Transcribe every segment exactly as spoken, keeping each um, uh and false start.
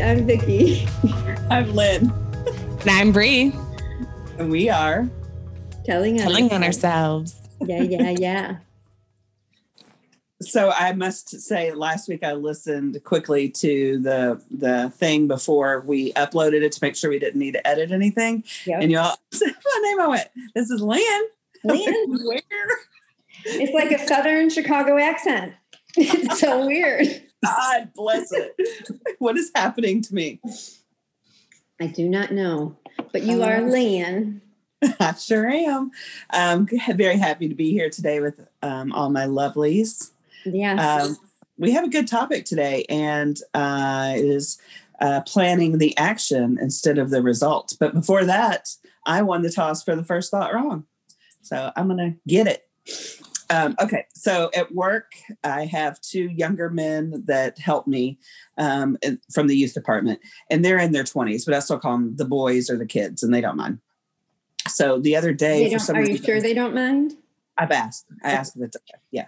Hi, I'm Vicky. I'm Lynn. And I'm Bree. And we are telling, telling on ourselves. Yeah, yeah, yeah. So I must say, last week I listened quickly to the the thing before we uploaded it to make sure we didn't need to edit anything. Yep. And y'all said my name. I went, "This is Lynn." Lynn, where? It's like a Southern Chicago accent. It's so weird. God bless it. What is happening to me? I do not know, but you um, are Lynn. I sure am. I'm very happy to be here today with um, all my lovelies. Yes. Um, we have a good topic today, and uh, it is uh, planning the action instead of the result. But before that, I won the toss for the first thought wrong. So I'm going to get it. Um, okay, so at work, I have two younger men that help me um, from the youth department, and they're in their twenties, but I still call them the boys or the kids, and they don't mind. So the other day, for some reason, are you sure they don't mind? I've asked. I asked if it's okay. Yeah.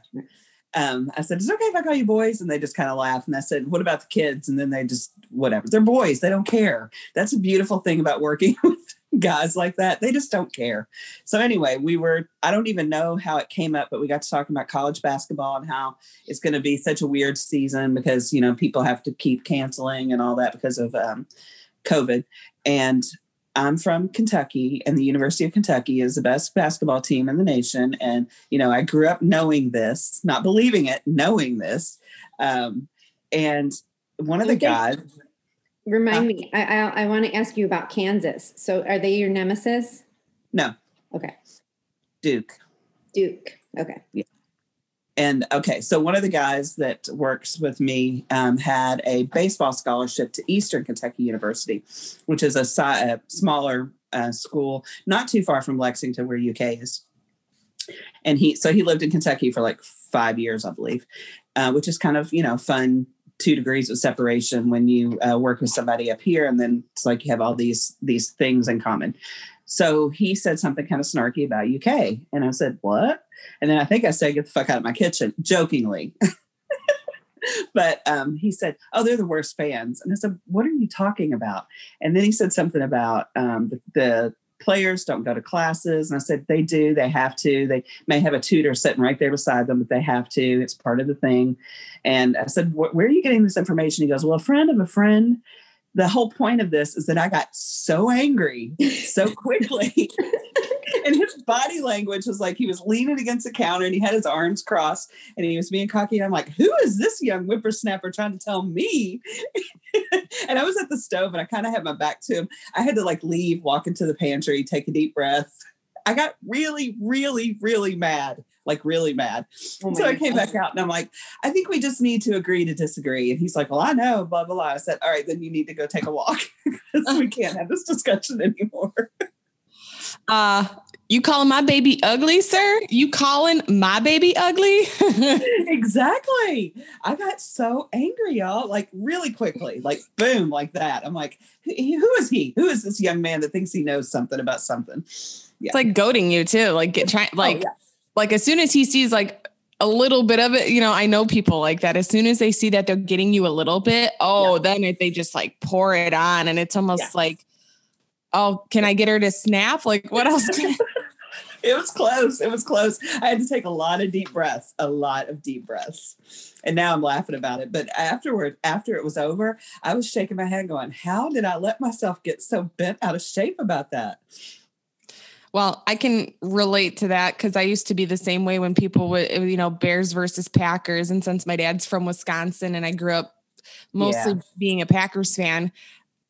Um, I said, "Is it okay if I call you boys?" And they just kind of laughed. And I said, "What about the kids?" And then they just whatever. They're boys. They don't care. That's a beautiful thing about working with guys like that. They just don't care. So anyway, we were, I don't even know how it came up, but we got to talking about college basketball and how it's going to be such a weird season because, you know, people have to keep canceling and all that because of um, COVID. And I'm from Kentucky, and the University of Kentucky is the best basketball team in the nation. And, you know, I grew up knowing this, not believing it, knowing this. Um, and one of the guys... Remind me, I I, I want to ask you about Kansas. So are they your nemesis? No. Okay. Duke. Duke. Okay. Yeah. And okay, so one of the guys that works with me um, had a baseball scholarship to Eastern Kentucky University, which is a, a smaller uh, school, not too far from Lexington, where U K is. And he, so he lived in Kentucky for like five years, I believe, uh, which is kind of, you know, fun. Two degrees of separation when you uh, work with somebody up here, and then it's like you have all these these things in common. So he said something kind of snarky about U K, and I said, "What?" And then I think I said, "Get the fuck out of my kitchen," jokingly. But um, he said, "Oh, they're the worst fans." And I said, "What are you talking about?" And then he said something about um, the, the players don't go to classes. And I said, they do, they have to, they may have a tutor sitting right there beside them, but they have to, it's part of the thing. And I said, where are you getting this information? He goes, well, a friend of a friend. The whole point of this is that I got so angry so quickly. And his body language was like, he was leaning against the counter and he had his arms crossed and he was being cocky. And I'm like, who is this young whippersnapper trying to tell me? And I was at the stove and I kind of had my back to him. I had to like leave, walk into the pantry, take a deep breath. I got really, really, really mad, like really mad. Oh so I came God. back out and I'm like, I think we just need to agree to disagree. And he's like, well, I know, blah, blah, blah. I said, all right, then you need to go take a walk because we can't have this discussion anymore. Uh, you calling my baby ugly, sir? You calling my baby ugly? Exactly. I got so angry, y'all, like really quickly, like boom, like that. I'm like, who is he? Who is this young man that thinks he knows something about something? Yeah. It's like goading you too. Like get trying, like, oh, yeah. Like as soon as he sees like a little bit of it, you know, I know people like that. As soon as they see that they're getting you a little bit, oh, yeah. Then it, they just like pour it on, and it's almost yeah. like, oh, can I get her to snap? Like, what else? Can- It was close. It was close. I had to take a lot of deep breaths, a lot of deep breaths. And now I'm laughing about it. But afterward, after it was over, I was shaking my head going, how did I let myself get so bent out of shape about that? Well, I can relate to that because I used to be the same way when people would, you know, Bears versus Packers. And since my dad's from Wisconsin and I grew up mostly yeah. being a Packers fan,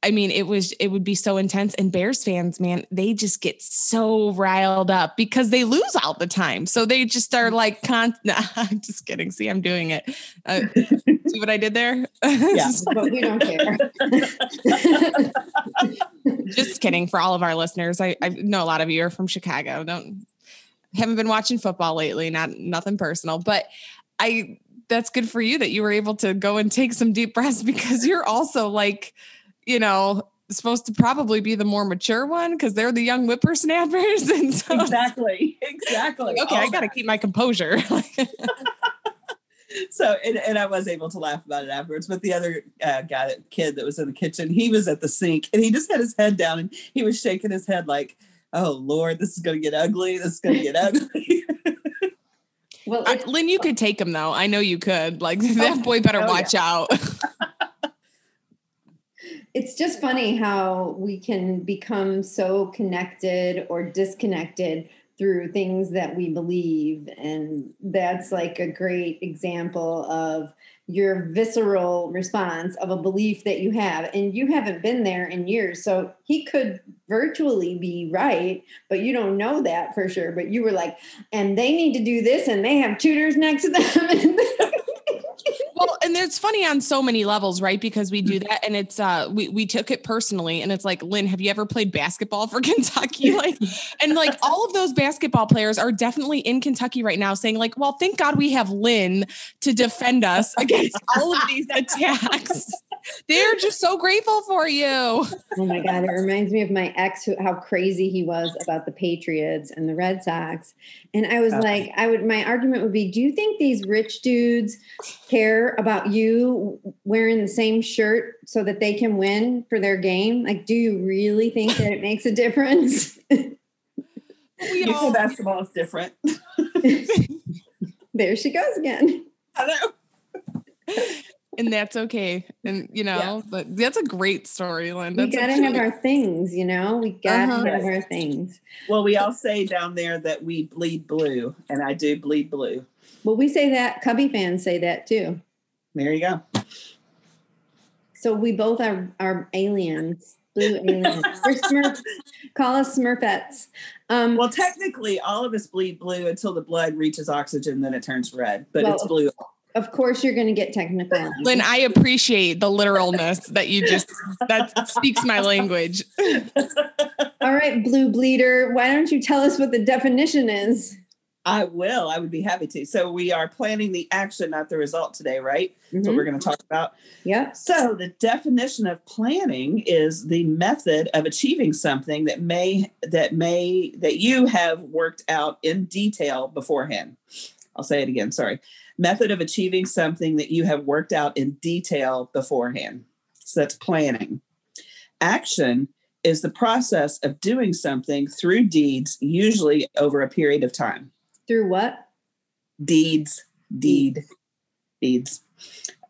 I mean, it was, it would be so intense. And Bears fans, man, they just get so riled up because they lose all the time. So they just are like, con- nah, I'm just kidding. See, I'm doing it. Uh, see what I did there? Yeah, but we don't care. Just kidding for all of our listeners. I, I know a lot of you are from Chicago. Don't, haven't been watching football lately. Not, nothing personal, but I, that's good for you that you were able to go and take some deep breaths because you're also like, you know, supposed to probably be the more mature one because they're the young whippersnappers. And so exactly, exactly. Like, okay, all I got to keep my composure. So, and, and I was able to laugh about it afterwards, but the other uh, guy, that kid that was in the kitchen, he was at the sink and he just had his head down and he was shaking his head like, oh Lord, this is going to get ugly. This is going to get ugly. Well, I, Lynn, you could take him though. I know you could. Like that boy better oh, watch yeah. out. It's just funny how we can become so connected or disconnected through things that we believe. And that's like a great example of your visceral response of a belief that you have, and you haven't been there in years. So he could virtually be right, but you don't know that for sure. But you were like, and they need to do this and they have tutors next to them. Well, and it's funny on so many levels, right? Because we do that and it's, uh, we, we took it personally and it's like, Lynn, have you ever played basketball for Kentucky? Like, and like all of those basketball players are definitely in Kentucky right now saying like, well, thank God we have Lynn to defend us against all of these attacks. They're just so grateful for you. Oh my God. It reminds me of my ex, who, how crazy he was about the Patriots and the Red Sox. And I was okay. like, I would, my argument would be, do you think these rich dudes care about you wearing the same shirt so that they can win for their game? Like, do you really think that it makes a difference? We all know basketball is different. There she goes again. I know. And that's okay. And, you know, yeah. but that's a great story, Lynn. That's we got to have our things, you know, we got to uh-huh. have our things. Well, we all say down there that we bleed blue, and I do bleed blue. Well, we say that, Cubby fans say that too. There you go. So we both are, are aliens, blue aliens. We're Smurfs. Call us Smurfettes. Um, well, technically, all of us bleed blue until the blood reaches oxygen, then it turns red, but well, it's blue. Of course, you're going to get technical. Lynn, I appreciate the literalness that you just, that speaks my language. All right, blue bleeder, why don't you tell us what the definition is? I will. I would be happy to. So we are planning the action, not the result today, right? Mm-hmm. That's what we're going to talk about. Yeah. So the definition of planning is the method of achieving something that may, that may, that you have worked out in detail beforehand. I'll say it again. Sorry. Method of achieving something that you have worked out in detail beforehand. So that's planning. Action is the process of doing something through deeds, usually over a period of time. Through what? Deeds, deed, deeds.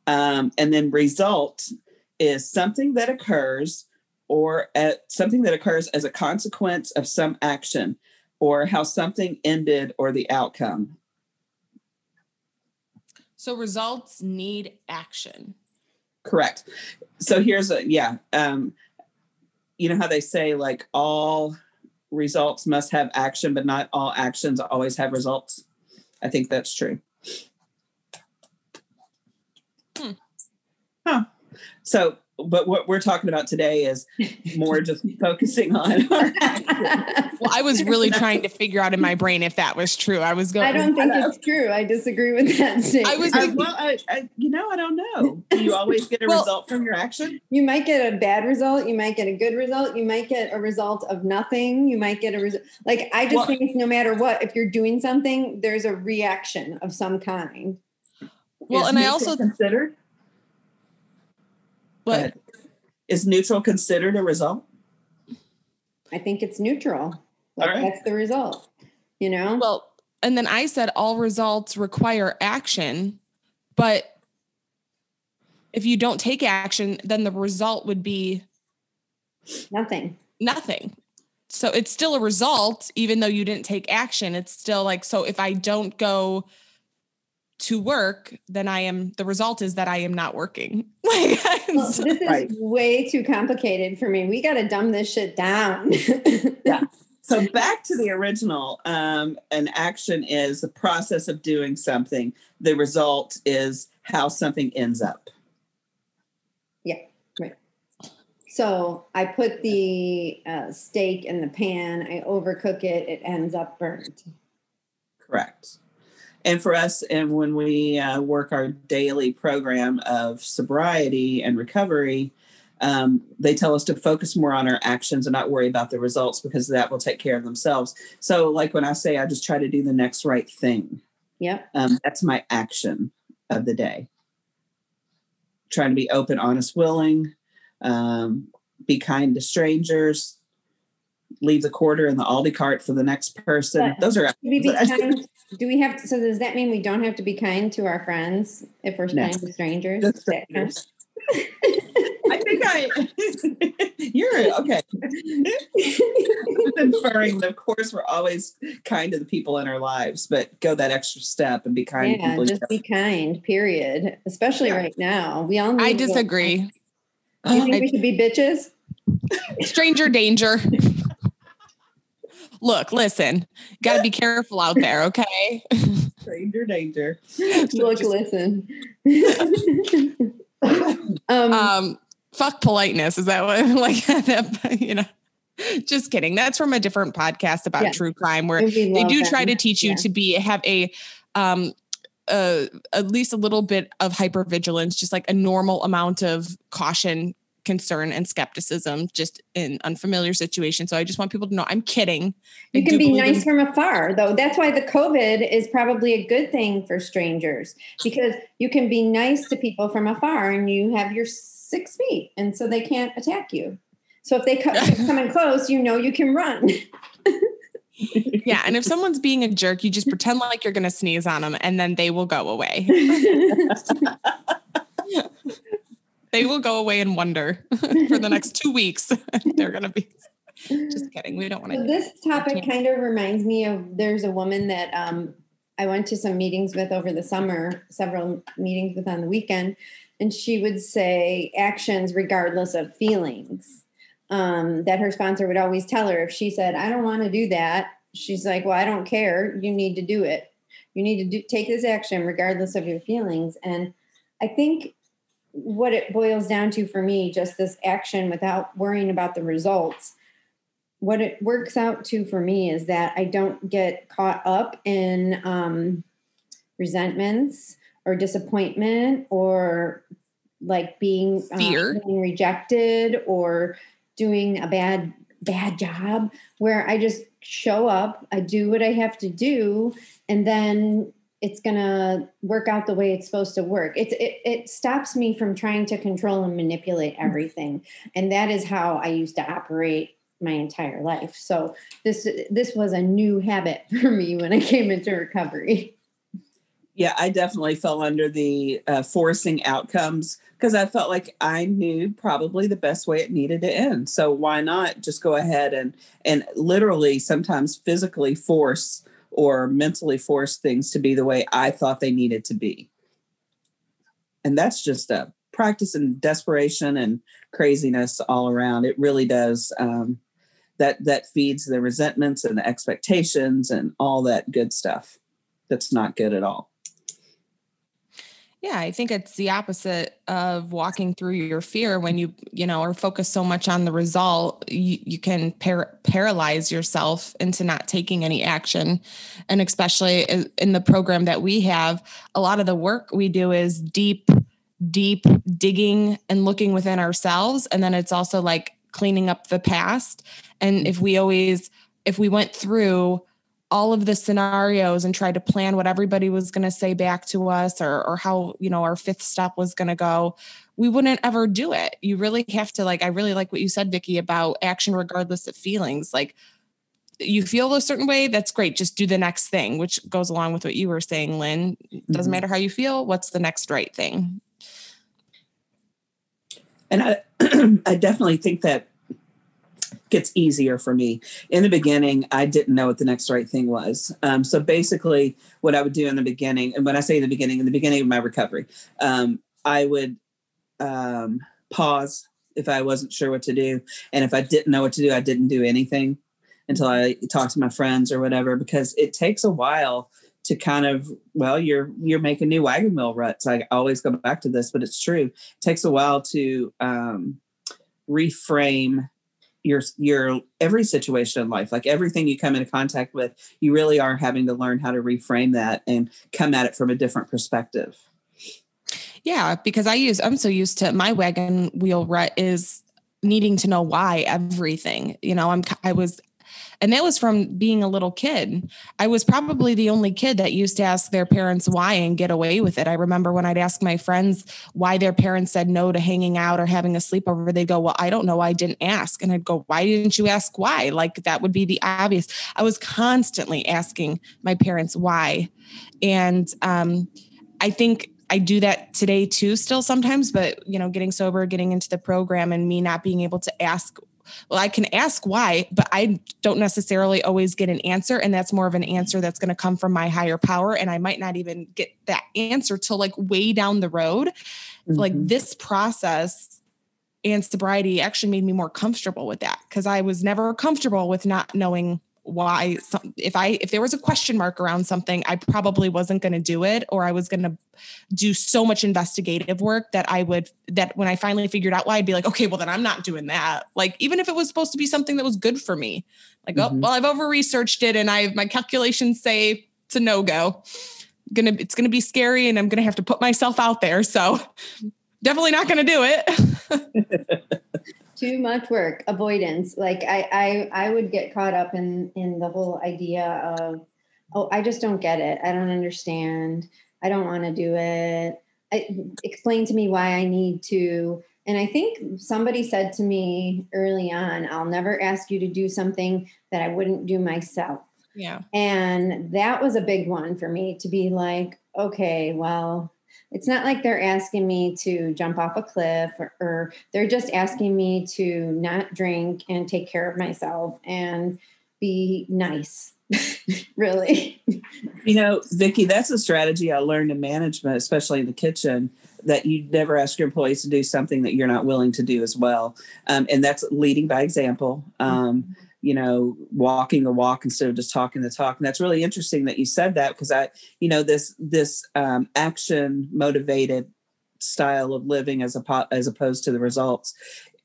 Um, and then result is something that occurs or at something that occurs as a consequence of some action or how something ended or the outcome. So results need action. Correct. So here's a, yeah. Um, you know how they say like all results must have action, but not all actions always have results. I think that's true. Hmm. Huh. So, but what we're talking about today is more just focusing on our action. Well, I was really trying to figure out in my brain if that was true. I was going. I don't think I it's true. I disagree with that statement. I was. I, well, I, I, you know, I don't know. Do you always get a well, result from your action? You might get a bad result. You might get a good result. You might get a result of nothing. You might get a result. Like I just well, think, no matter what, if you're doing something, there's a reaction of some kind. Well, is and I also considered. But is neutral considered a result? I think it's neutral. Like, all right. That's the result, you know? Well, and then I said all results require action, but if you don't take action, then the result would be nothing. Nothing. So it's still a result, even though you didn't take action. It's still like, so if I don't go to work, then I am, the result is that I am not working. Well, this is right. way too complicated for me. We got to dumb this shit down. Yeah. So back to the original, um, an action is the process of doing something. The result is how something ends up. Yeah. Right. So I put the uh, steak in the pan. I overcook it. It ends up burnt. Correct. And for us, and when we uh, work our daily program of sobriety and recovery, um, they tell us to focus more on our actions and not worry about the results because that will take care of themselves. So like when I say, I just try to do the next right thing. Yep. Um, that's my action. of the day. Trying to be open, honest, willing, um, be kind to strangers, leave the quarter in the Aldi cart for the next person. But Those are. Do we, be kind, do we have to, so does that mean we don't have to be kind to our friends if we're no. kind to strangers? Just strangers. I think I, you're okay. I'm inferring that, of course, we're always kind to the people in our lives, but go that extra step and be kind. Yeah, to people just be kind, period. Especially yeah. right now. We all need I disagree. Do oh, you think I, we should be bitches? Stranger danger. Look, listen, got to be careful out there, okay? Stranger danger. Look, just, listen. um, um fuck politeness, is that what like that, you know, just kidding, that's from a different podcast about yeah. true crime where they do them. Try to teach you yeah. to be have a um uh at least a little bit of hypervigilance, just like a normal amount of caution, concern, and skepticism just in unfamiliar situations. So I just want people to know I'm kidding. You can be nice from afar, though. That's why the COVID is probably a good thing for strangers, because you can be nice to people from afar and you have your six feet and so they can't attack you. So if they co- come in close, you know, you can run. Yeah. And if someone's being a jerk, you just pretend like you're going to sneeze on them and then they will go away. They will go away and wonder for the next two weeks. They're going to be, just kidding. We don't want to. So this topic kind of reminds me of, there's a woman that um, I went to some meetings with over the summer, several meetings with on the weekend, and she would say actions regardless of feelings, um, that her sponsor would always tell her. If she said, I don't want to do that, she's like, well, I don't care. You need to do it. You need to do, take this action regardless of your feelings. And I think what it boils down to for me, just this action without worrying about the results, what it works out to for me is that I don't get caught up in um, resentments or disappointment or like being, Fear. Uh, being rejected or doing a bad, bad job, where I just show up, I do what I have to do, and then it's going to work out the way it's supposed to work. It's, it it stops me from trying to control and manipulate everything. And that is how I used to operate my entire life. So this, this was a new habit for me when I came into recovery. Yeah, I definitely fell under the uh, forcing outcomes because I felt like I knew probably the best way it needed to end. So why not just go ahead and, and literally sometimes physically force or mentally force things to be the way I thought they needed to be. And that's just a practice in desperation and craziness all around. It really does. Um, that, that feeds the resentments and the expectations and all that good stuff. That's not good at all. Yeah, I think it's the opposite of walking through your fear. When you, you know, are focused so much on the result, you, you can par- paralyze yourself into not taking any action. And especially in the program that we have, a lot of the work we do is deep, deep digging and looking within ourselves. And then it's also like cleaning up the past. And if we always, if we went through all of the scenarios and try to plan what everybody was going to say back to us or, or how, you know, our fifth step was going to go, we wouldn't ever do it. You really have to, like, I really like what you said, Vicki, about action regardless of feelings. Like, you feel a certain way, that's great. Just do the next thing, which goes along with what you were saying, Lynn. It doesn't mm-hmm. matter how you feel. What's the next right thing? And I, I definitely think that gets easier for me. In the beginning, I didn't know what the next right thing was. Um, so basically what I would do in the beginning, and when I say the beginning, in the beginning of my recovery, um, I would um, pause if I wasn't sure what to do. And if I didn't know what to do, I didn't do anything until I talked to my friends or whatever, because it takes a while to kind of, well, you're, you're making new wagon wheel ruts. I always go back to this, but it's true. It takes a while to um, reframe your, your every situation in life, like everything you come into contact with, you really are having to learn how to reframe that and come at it from a different perspective. Yeah. Because I use, I'm so used to my wagon wheel rut is needing to know why everything, you know, I'm, I was And that was from being a little kid. I was probably the only kid that used to ask their parents why and get away with it. I remember when I'd ask my friends why their parents said no to hanging out or having a sleepover, they'd go, well, I don't know. I didn't ask. And I'd go, why didn't you ask why? Like that would be the obvious. I was constantly asking my parents why. And um, I think I do that today too, still sometimes, but you know, getting sober, getting into the program and me not being able to ask, well, I can ask why, but I don't necessarily always get an answer. And that's more of an answer that's going to come from my higher power. And I might not even get that answer till like way down the road. Mm-hmm. Like this process and sobriety actually made me more comfortable with that. Cause I was never comfortable with not knowing why. Some, if I, if there was a question mark around something, I probably wasn't going to do it, or I was going to do so much investigative work that I would, that when I finally figured out why, I'd be like, okay, well then I'm not doing that. Like, even if it was supposed to be something that was good for me, like, mm-hmm. oh, well, I've over researched it and I, my calculations say it's a no-go. Gonna, it's going to be scary and I'm going to have to put myself out there. So definitely not going to do it. Too much work, avoidance. Like I, I, I would get caught up in, in the whole idea of, oh, I just don't get it. I don't understand. I don't want to do it. I, explain to me why I need to. And I think somebody said to me early on, I'll never ask you to do something that I wouldn't do myself. Yeah. And that was a big one for me to be like, okay, well, it's not like they're asking me to jump off a cliff or, or they're just asking me to not drink and take care of myself and be nice, really. You know, Vicki, that's a strategy I learned in management, especially in the kitchen, that you never ask your employees to do something that you're not willing to do as well. Um, and that's leading by example. Um, mm-hmm. you know, walking the walk instead of just talking the talk. And that's really interesting that you said that, because I, you know, this, this um, action motivated style of living as a, as opposed to the results,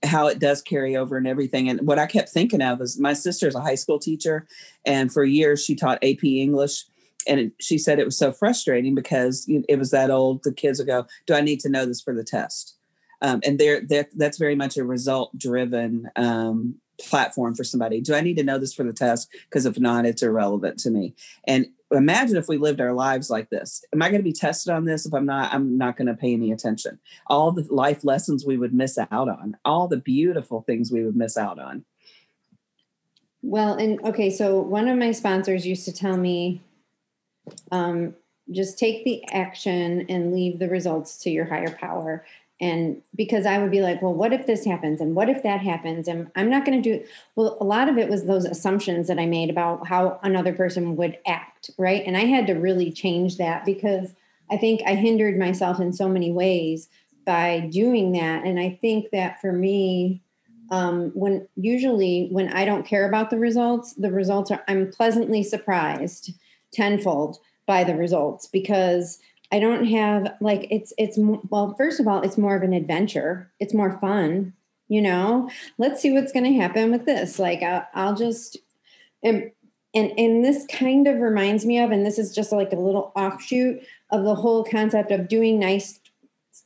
how it does carry over and everything. And what I kept thinking of is my sister's a high school teacher, and for years she taught A P English. And it, she said it was so frustrating because it was that old, the kids would go, do I need to know this for the test? Um, and they're, they're, that's very much a result driven um platform for somebody. Do I need to know this for the test? Because if not, it's irrelevant to me. And imagine if we lived our lives like this. Am I going to be tested on this? If I'm not, I'm not going to pay any attention. All the life lessons we would miss out on, all the beautiful things we would miss out on. Well, and okay, so one of my sponsors used to tell me, um, just take the action and leave the results to your higher power. And because I would be like, well, what if this happens? And what if that happens? And I'm not going to do, well, a lot of it was those assumptions that I made about how another person would act, right? And I had to really change that, because I think I hindered myself in so many ways by doing that. And I think that for me, um, when usually when I don't care about the results, the results are, I'm pleasantly surprised tenfold by the results, because I don't have like, it's, it's, well, first of all, it's more of an adventure. It's more fun, you know, let's see what's going to happen with this. Like, I'll, I'll just, and, and, and this kind of reminds me of, and this is just like a little offshoot of the whole concept of doing nice,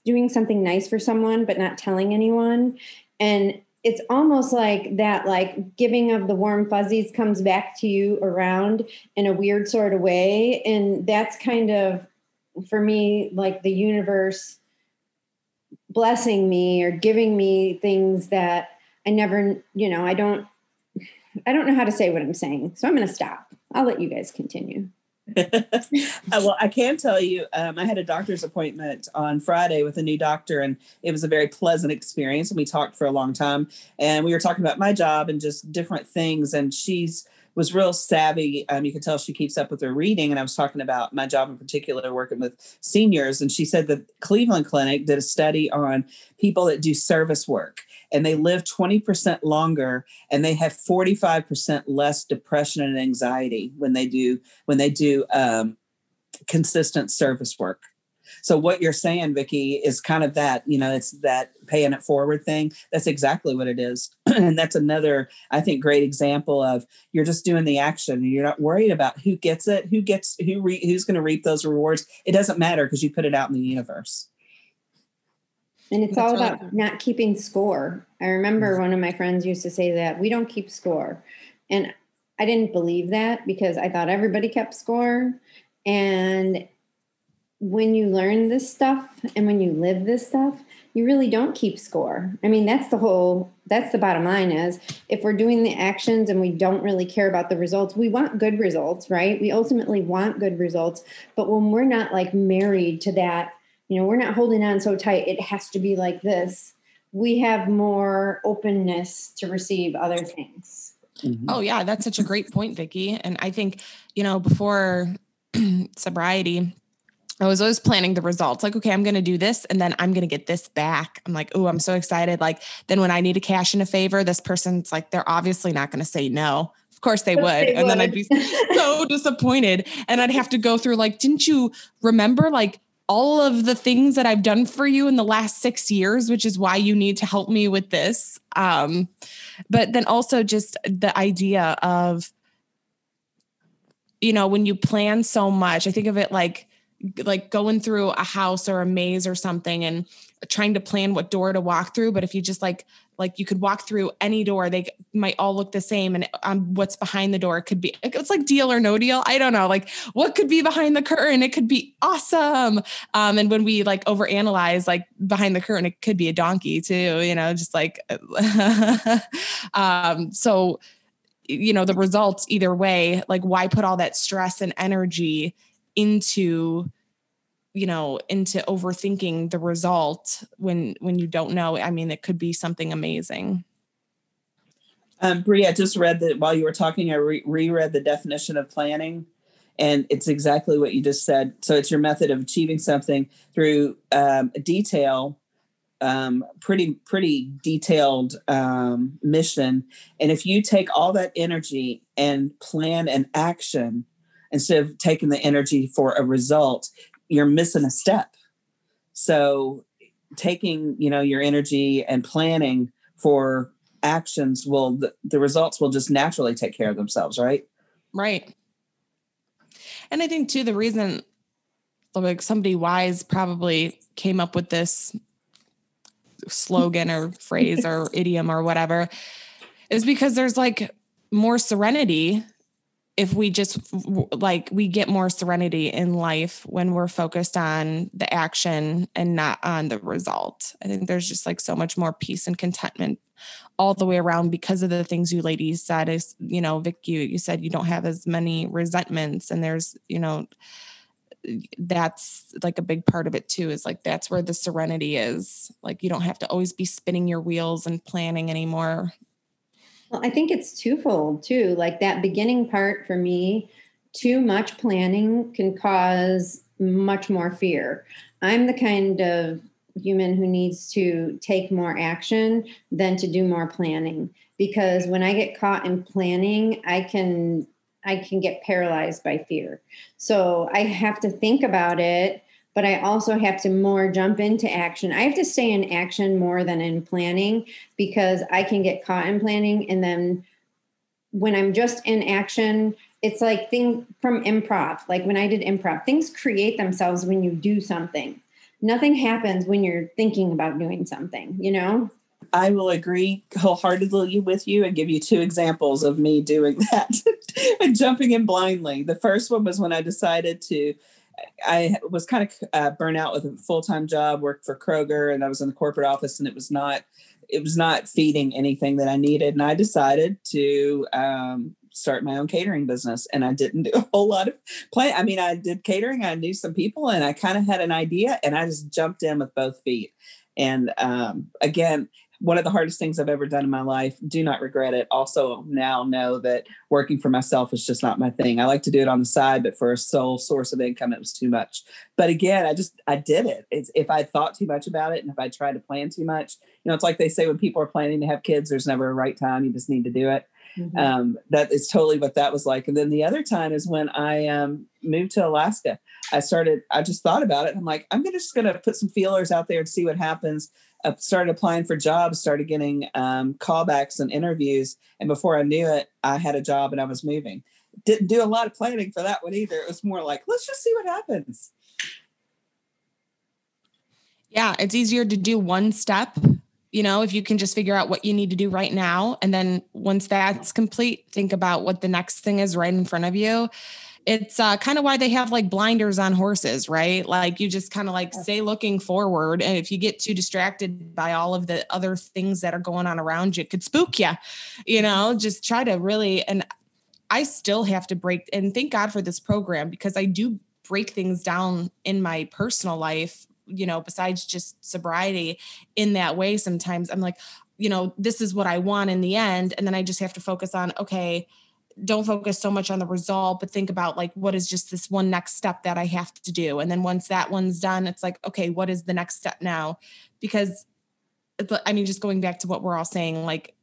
doing something nice for someone, but not telling anyone. And it's almost like that, like giving of the warm fuzzies comes back to you around in a weird sort of way. And that's kind of, for me, like the universe blessing me or giving me things that I never, you know, I don't, I don't know how to say what I'm saying. So I'm going to stop. I'll let you guys continue. Well, I can tell you, um, I had a doctor's appointment on Friday with a new doctor, and it was a very pleasant experience. And we talked for a long time, and we were talking about my job and just different things. And she's, was real savvy. Um, you can tell she keeps up with her reading. And I was talking about my job in particular, working with seniors. And she said the Cleveland Clinic did a study on people that do service work, and they live twenty percent longer, and they have forty-five percent less depression and anxiety when they do, when they do um, consistent service work. So what you're saying, Vicki, is kind of that, you know, it's that paying it forward thing. That's exactly what it is. And that's another, I think, great example of you're just doing the action and you're not worried about who gets it, who gets, who re, who's going to reap those rewards. It doesn't matter because you put it out in the universe. And it's all about not keeping score. I remember one of my friends used to say that we don't keep score. And I didn't believe that because I thought everybody kept score. And when you learn this stuff and when you live this stuff, you really don't keep score. I mean, that's the whole, that's the bottom line is if we're doing the actions and we don't really care about the results, we want good results, right? We ultimately want good results. But when we're not like married to that, you know, we're not holding on so tight, it has to be like this. We have more openness to receive other things. Mm-hmm. Oh yeah. That's such a great point, Vicki. And I think, you know, before sobriety, I was always planning the results. Like, okay, I'm going to do this and then I'm going to get this back. I'm like, oh, I'm so excited. Like then when I need a cash in a favor, this person's like, they're obviously not going to say no. Of course they would. They and would. Then I'd be so disappointed. And I'd have to go through like, didn't you remember like all of the things that I've done for you in the last six years, which is why you need to help me with this. Um, but then also just the idea of, you know, when you plan so much, I think of it like, like going through a house or a maze or something and trying to plan what door to walk through. But if you just like, like you could walk through any door, they might all look the same. And um, what's behind the door could be, it's like deal or no deal. I don't know. Like what could be behind the curtain? It could be awesome. Um, and when we like overanalyze, like behind the curtain, it could be a donkey too, you know, just like, um, so, you know, the results either way, like why put all that stress and energy into, you know, into overthinking the result when, when you don't know, I mean, it could be something amazing. Um, Bria, I just read that while you were talking, I re- reread the definition of planning and it's exactly what you just said. So it's your method of achieving something through, um, detail, um, pretty, pretty detailed, um, mission. And if you take all that energy and plan an action, instead of taking the energy for a result, you're missing a step. So taking, you know, your energy and planning for actions will, the, the results will just naturally take care of themselves. Right. Right. And I think too, the reason like somebody wise probably came up with this slogan or phrase or idiom or whatever is because there's like more serenity. If we just like, we get more serenity in life when we're focused on the action and not on the result. I think there's just like so much more peace and contentment all the way around because of the things you ladies said is, you know, Vicki, you, you said you don't have as many resentments and there's, you know, that's like a big part of it too, is like, that's where the serenity is. Like, you don't have to always be spinning your wheels and planning anymore. Well, I think it's twofold too. Like that beginning part for me, too much planning can cause much more fear. I'm the kind of human who needs to take more action than to do more planning because when I get caught in planning, I can I can get paralyzed by fear. So I have to think about it, but I also have to more jump into action. I have to stay in action more than in planning because I can get caught in planning. And then when I'm just in action, it's like things from improv. Like when I did improv, things create themselves when you do something. Nothing happens when you're thinking about doing something, you know? I will agree wholeheartedly with you and give you two examples of me doing that and jumping in blindly. The first one was when I decided to I was kind of uh, burnt out with a full-time job, worked for Kroger, and I was in the corporate office, and it was not it was not feeding anything that I needed. And I decided to um, start my own catering business, and I didn't do a whole lot of plan. I mean, I did catering, I knew some people, and I kind of had an idea, and I just jumped in with both feet. And um, again, one of the hardest things I've ever done in my life. Do not regret it. Also now know that working for myself is just not my thing. I like to do it on the side, but for a sole source of income, it was too much. But again, I just, I did it. It's, if I thought too much about it and if I tried to plan too much, you know, it's like they say when people are planning to have kids, there's never a right time. You just need to do it. Mm-hmm. Um, that is totally what that was like. And then the other time is when I um, moved to Alaska. I started, I just thought about it. I'm like, I'm gonna, just going to put some feelers out there and see what happens. I started applying for jobs, started getting um, callbacks and interviews. And before I knew it, I had a job and I was moving. Didn't do a lot of planning for that one either. It was more like, let's just see what happens. Yeah, it's easier to do one step you know, if you can just figure out what you need to do right now. And then once that's complete, think about what the next thing is right in front of you. It's uh, kind of why they have like blinders on horses, right? Like you just kind of like stay looking forward. And if you get too distracted by all of the other things that are going on around you, it could spook you, you know, just try to really, and I still have to break, and thank God for this program, because I do break things down in my personal life, you know, besides just sobriety in that way. Sometimes I'm like, you know, this is what I want in the end. And then I just have to focus on, okay, don't focus so much on the result, but think about like, what is just this one next step that I have to do? And then once that one's done, it's like, okay, what is the next step now? Because I mean, just going back to what we're all saying, like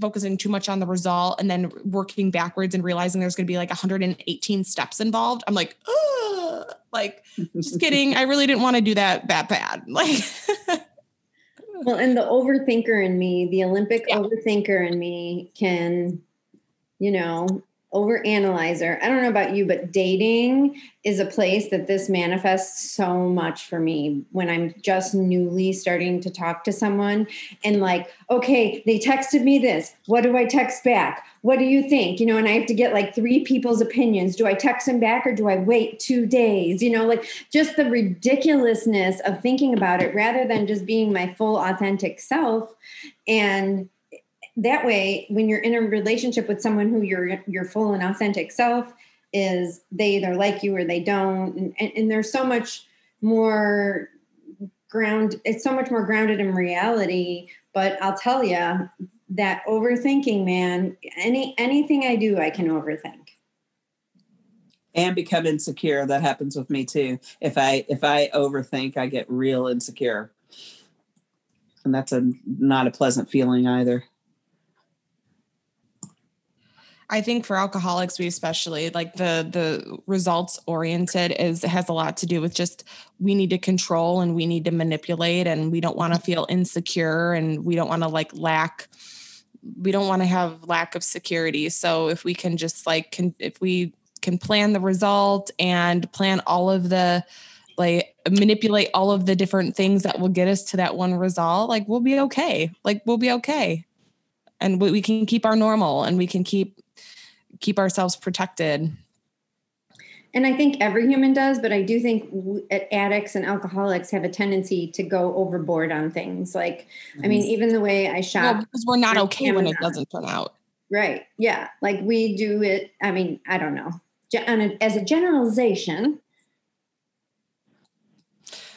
focusing too much on the result and then working backwards and realizing there's going to be like one hundred eighteen steps involved. I'm like, oh, like just kidding. I really didn't want to do that that bad. Like, well, and the overthinker in me, the Olympic yeah. overthinker in me can, you know, overanalyzer. I don't know about you, but dating is a place that this manifests so much for me when I'm just newly starting to talk to someone and like, okay, they texted me this. What do I text back? What do you think? You know, and I have to get like three people's opinions. Do I text them back or do I wait two days? You know, like just the ridiculousness of thinking about it rather than just being my full authentic self. And that way, when you're in a relationship with someone who your your full and authentic self is, they either like you or they don't, and, and, and there's so much more ground. It's so much more grounded in reality. But I'll tell you that overthinking, man, any anything I do, I can overthink and become insecure. That happens with me too. If I if I overthink, I get real insecure, and that's a not a pleasant feeling either. I think for alcoholics, we especially like the, the results oriented is, has a lot to do with just, we need to control and we need to manipulate and we don't want to feel insecure and we don't want to like lack, we don't want to have lack of security. So if we can just like, can, if we can plan the result and plan all of the, like manipulate all of the different things that will get us to that one result, like we'll be okay. Like we'll be okay. And we, we can keep our normal and we can keep, keep ourselves protected. And I think every human does, but I do think addicts and alcoholics have a tendency to go overboard on things. Like, nice. I mean, even the way I shop. Well, because we're not okay Amazon. When it doesn't turn out. Right. Yeah. Like we do it. I mean, I don't know. As a generalization.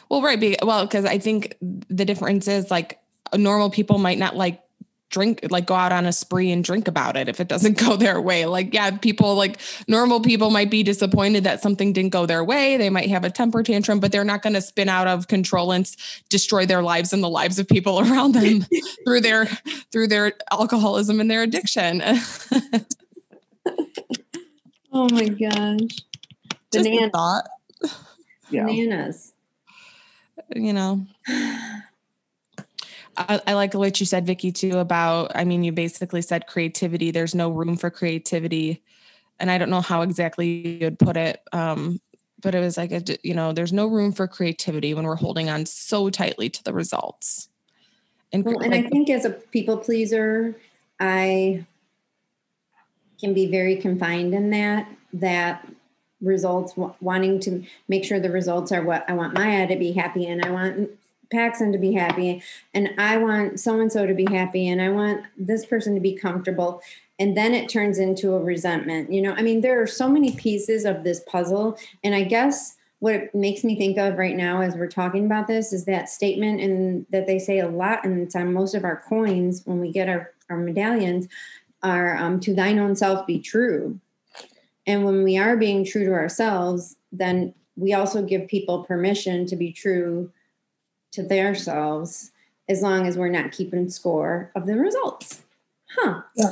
Well, right. Well, because I think the difference is like normal people might not like drink, like go out on a spree and drink about it if it doesn't go their way. Like, yeah, people like normal people might be disappointed that something didn't go their way. They might have a temper tantrum, but they're not going to spin out of control and destroy their lives and the lives of people around them through their, through their alcoholism and their addiction. Oh my gosh. Just a thought. Yeah. Bananas. You know. I, I like what you said, Vicky, too, about, I mean, you basically said creativity. There's no room for creativity. And I don't know how exactly you'd put it, um, but it was like, a, you know, there's no room for creativity when we're holding on so tightly to the results. And, well, and like, I think as a people pleaser, I can be very confined in that, that results, wanting to make sure the results are what I want Maya to be happy in. I want Paxson to be happy, and I want so-and-so to be happy, and I want this person to be comfortable. And then it turns into a resentment. You know, I mean, there are so many pieces of this puzzle. And I guess what it makes me think of right now as we're talking about this is that statement and that they say a lot, and it's on most of our coins when we get our, our medallions, are um, to thine own self be true. And when we are being true to ourselves, then we also give people permission to be true to themselves, as long as we're not keeping score of the results. Huh. Yeah.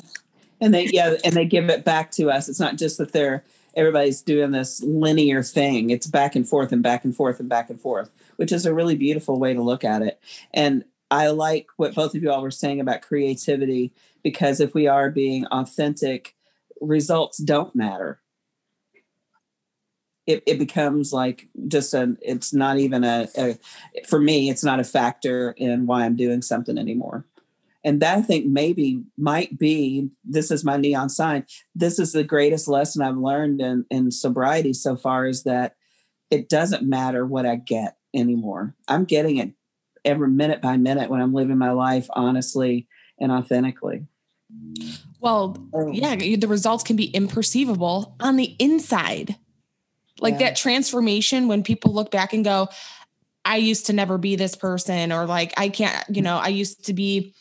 And they, yeah. And they give it back to us. It's not just that they're, everybody's doing this linear thing. It's back and forth and back and forth and back and forth, which is a really beautiful way to look at it. And I like what both of you all were saying about creativity, because if we are being authentic, results don't matter. it, it becomes like just a, it's not even a, a, for me, it's not a factor in why I'm doing something anymore. And that I think maybe might be, this is my neon sign. This is the greatest lesson I've learned in, in sobriety so far, is that it doesn't matter what I get anymore. I'm getting it every minute by minute when I'm living my life honestly and authentically. Well, yeah, the results can be imperceivable on the inside. Like yeah. that transformation, when people look back and go, I used to never be this person, or like, I can't, you know, I used to be,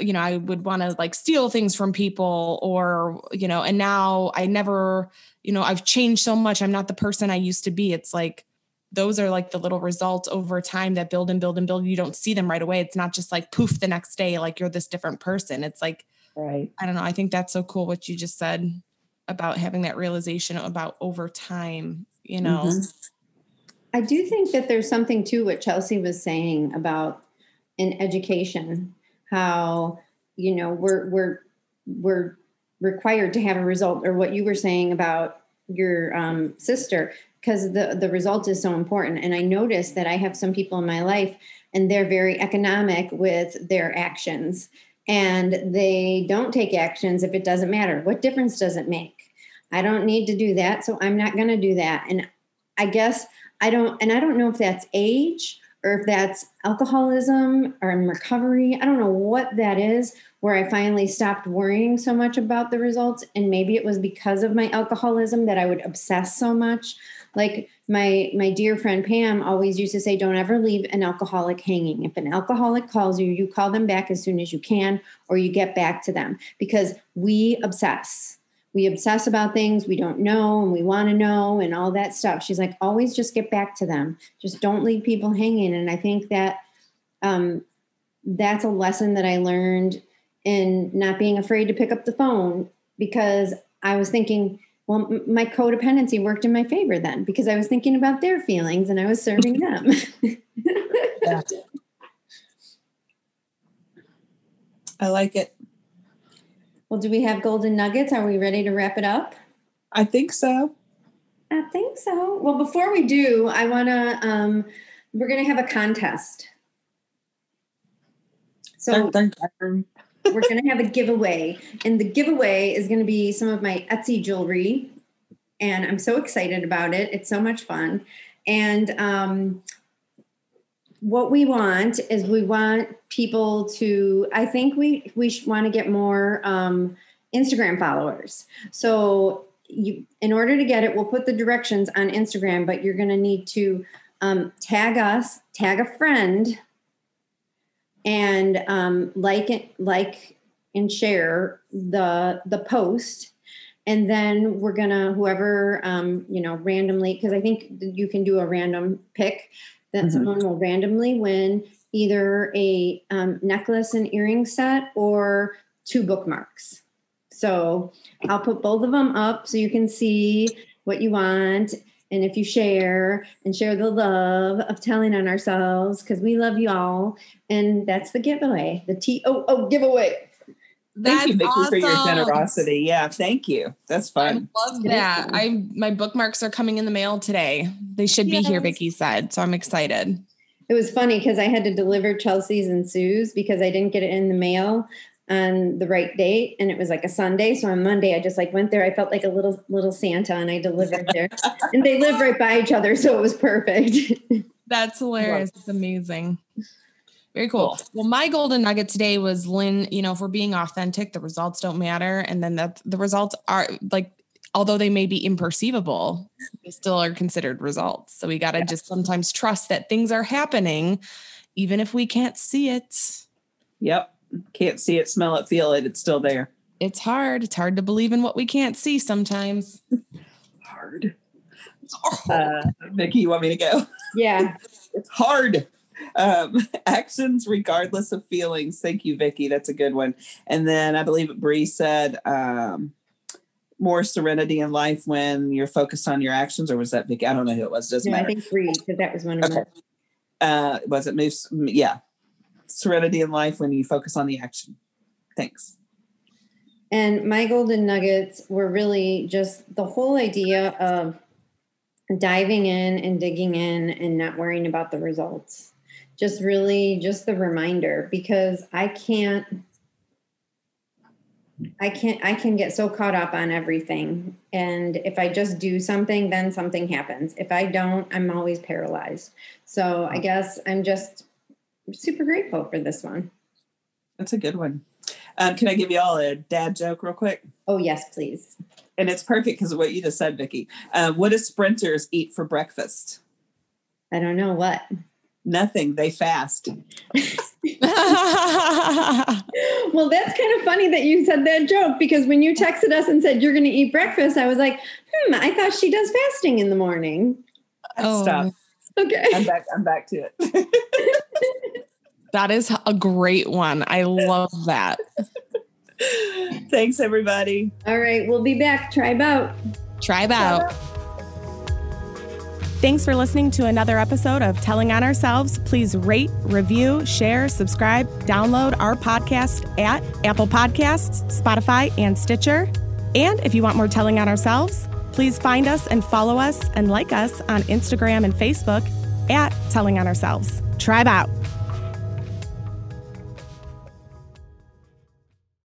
you know, I would want to like steal things from people, or, you know, and now I never, you know, I've changed so much. I'm not the person I used to be. It's like, those are like the little results over time that build and build and build. You don't see them right away. It's not just like poof the next day, like you're this different person. It's like, right. I don't know. I think that's so cool what you just said about having that realization about over time, you know? Mm-hmm. I do think that there's something to what Chelsea was saying about in education, how, you know, we're, we're, we're required to have a result, or what you were saying about your um, sister, because the, the result is so important. And I noticed that I have some people in my life and they're very economic with their actions, and they don't take actions if it doesn't matter. What difference does it make? I don't need to do that, so I'm not going to do that. And I guess I don't, and I don't know if that's age or if that's alcoholism or in recovery. I don't know what that is, where I finally stopped worrying so much about the results. And maybe it was because of my alcoholism that I would obsess so much. Like my, my dear friend Pam always used to say, don't ever leave an alcoholic hanging. If an alcoholic calls you, you call them back as soon as you can, or you get back to them, because we obsess. We obsess about things we don't know and we want to know and all that stuff. She's like, always just get back to them. Just don't leave people hanging. And I think that um, that's a lesson that I learned in not being afraid to pick up the phone, because I was thinking, well, m- my codependency worked in my favor then, because I was thinking about their feelings and I was serving them. Yeah. I like it. Well, do we have golden nuggets? Are we ready to wrap it up? I think so. I think so. Well, before we do, I want to, um, we're going to have a contest. So dun, dun, dun. We're going to have a giveaway, and the giveaway is going to be some of my Etsy jewelry. And I'm so excited about it. It's so much fun. And, um, what we want is we want people to, I think we, we want to get more um, Instagram followers. So you, in order to get it, we'll put the directions on Instagram, but you're going to need to um, tag us, tag a friend, and um, like it, like, and share the, the post. And then we're going to, whoever, um, you know, randomly, because I think you can do a random pick, that mm-hmm. someone will randomly win either a um, necklace and earring set or two bookmarks. So I'll put both of them up so you can see what you want. And if you share and share the love of telling on ourselves, because we love you all. And that's the giveaway, the T O O giveaway. That's thank you, Vicki, awesome. For your generosity. Yeah, thank you. That's fun. I love that. I my bookmarks are coming in the mail today. They should yes. be here, Vicki said. So I'm excited. It was funny because I had to deliver Chelsea's and Sue's because I didn't get it in the mail on the right date, and it was like a Sunday. So on Monday, I just like went there. I felt like a little little Santa, and I delivered there. And they live right by each other, so it was perfect. That's hilarious. It's amazing. Very cool. Well, my golden nugget today was, Lynn, you know, if we're being authentic, the results don't matter. And then that the results are like, although they may be imperceivable, they still are considered results. So we got to yeah. just sometimes trust that things are happening, even if we can't see it. Yep. Can't see it, smell it, feel it. It's still there. It's hard. It's hard to believe in what we can't see sometimes. Hard. Uh, Vicki, you want me to go? Yeah. It's hard. Um, actions regardless of feelings. Thank you, Vicki. That's a good one. And then I believe Bree said um, more serenity in life when you're focused on your actions, or was that Vicki? I don't know who it was. Doesn't no, matter. I think Bree, because that was one of okay. my. Uh, was it moves? Yeah, serenity in life when you focus on the action. Thanks. And my golden nuggets were really just the whole idea of diving in and digging in and not worrying about the results. Just really just the reminder, because I can't, I can't, I can get so caught up on everything. And if I just do something, then something happens. If I don't, I'm always paralyzed. So I guess I'm just super grateful for this one. That's a good one. Um, can I give you all a dad joke real quick? Oh, yes, please. And it's perfect because of what you just said, Vicki. Uh, what do sprinters eat for breakfast? I don't know. What? Nothing. They fast. Well, that's kind of funny that you said that joke, because when you texted us and said you're going to eat breakfast, I was like, hmm, I thought she does fasting in the morning. Oh, stop. Okay. I'm back. I'm back to it. That is a great one. I love that. Thanks, everybody. All right. We'll be back. Tribe out. Tribe out. Thanks for listening to another episode of Telling on Ourselves. Please rate, review, share, subscribe, download our podcast at Apple Podcasts, Spotify, and Stitcher. And if you want more Telling on Ourselves, please find us and follow us and like us on Instagram and Facebook at Telling on Ourselves. Tribe out.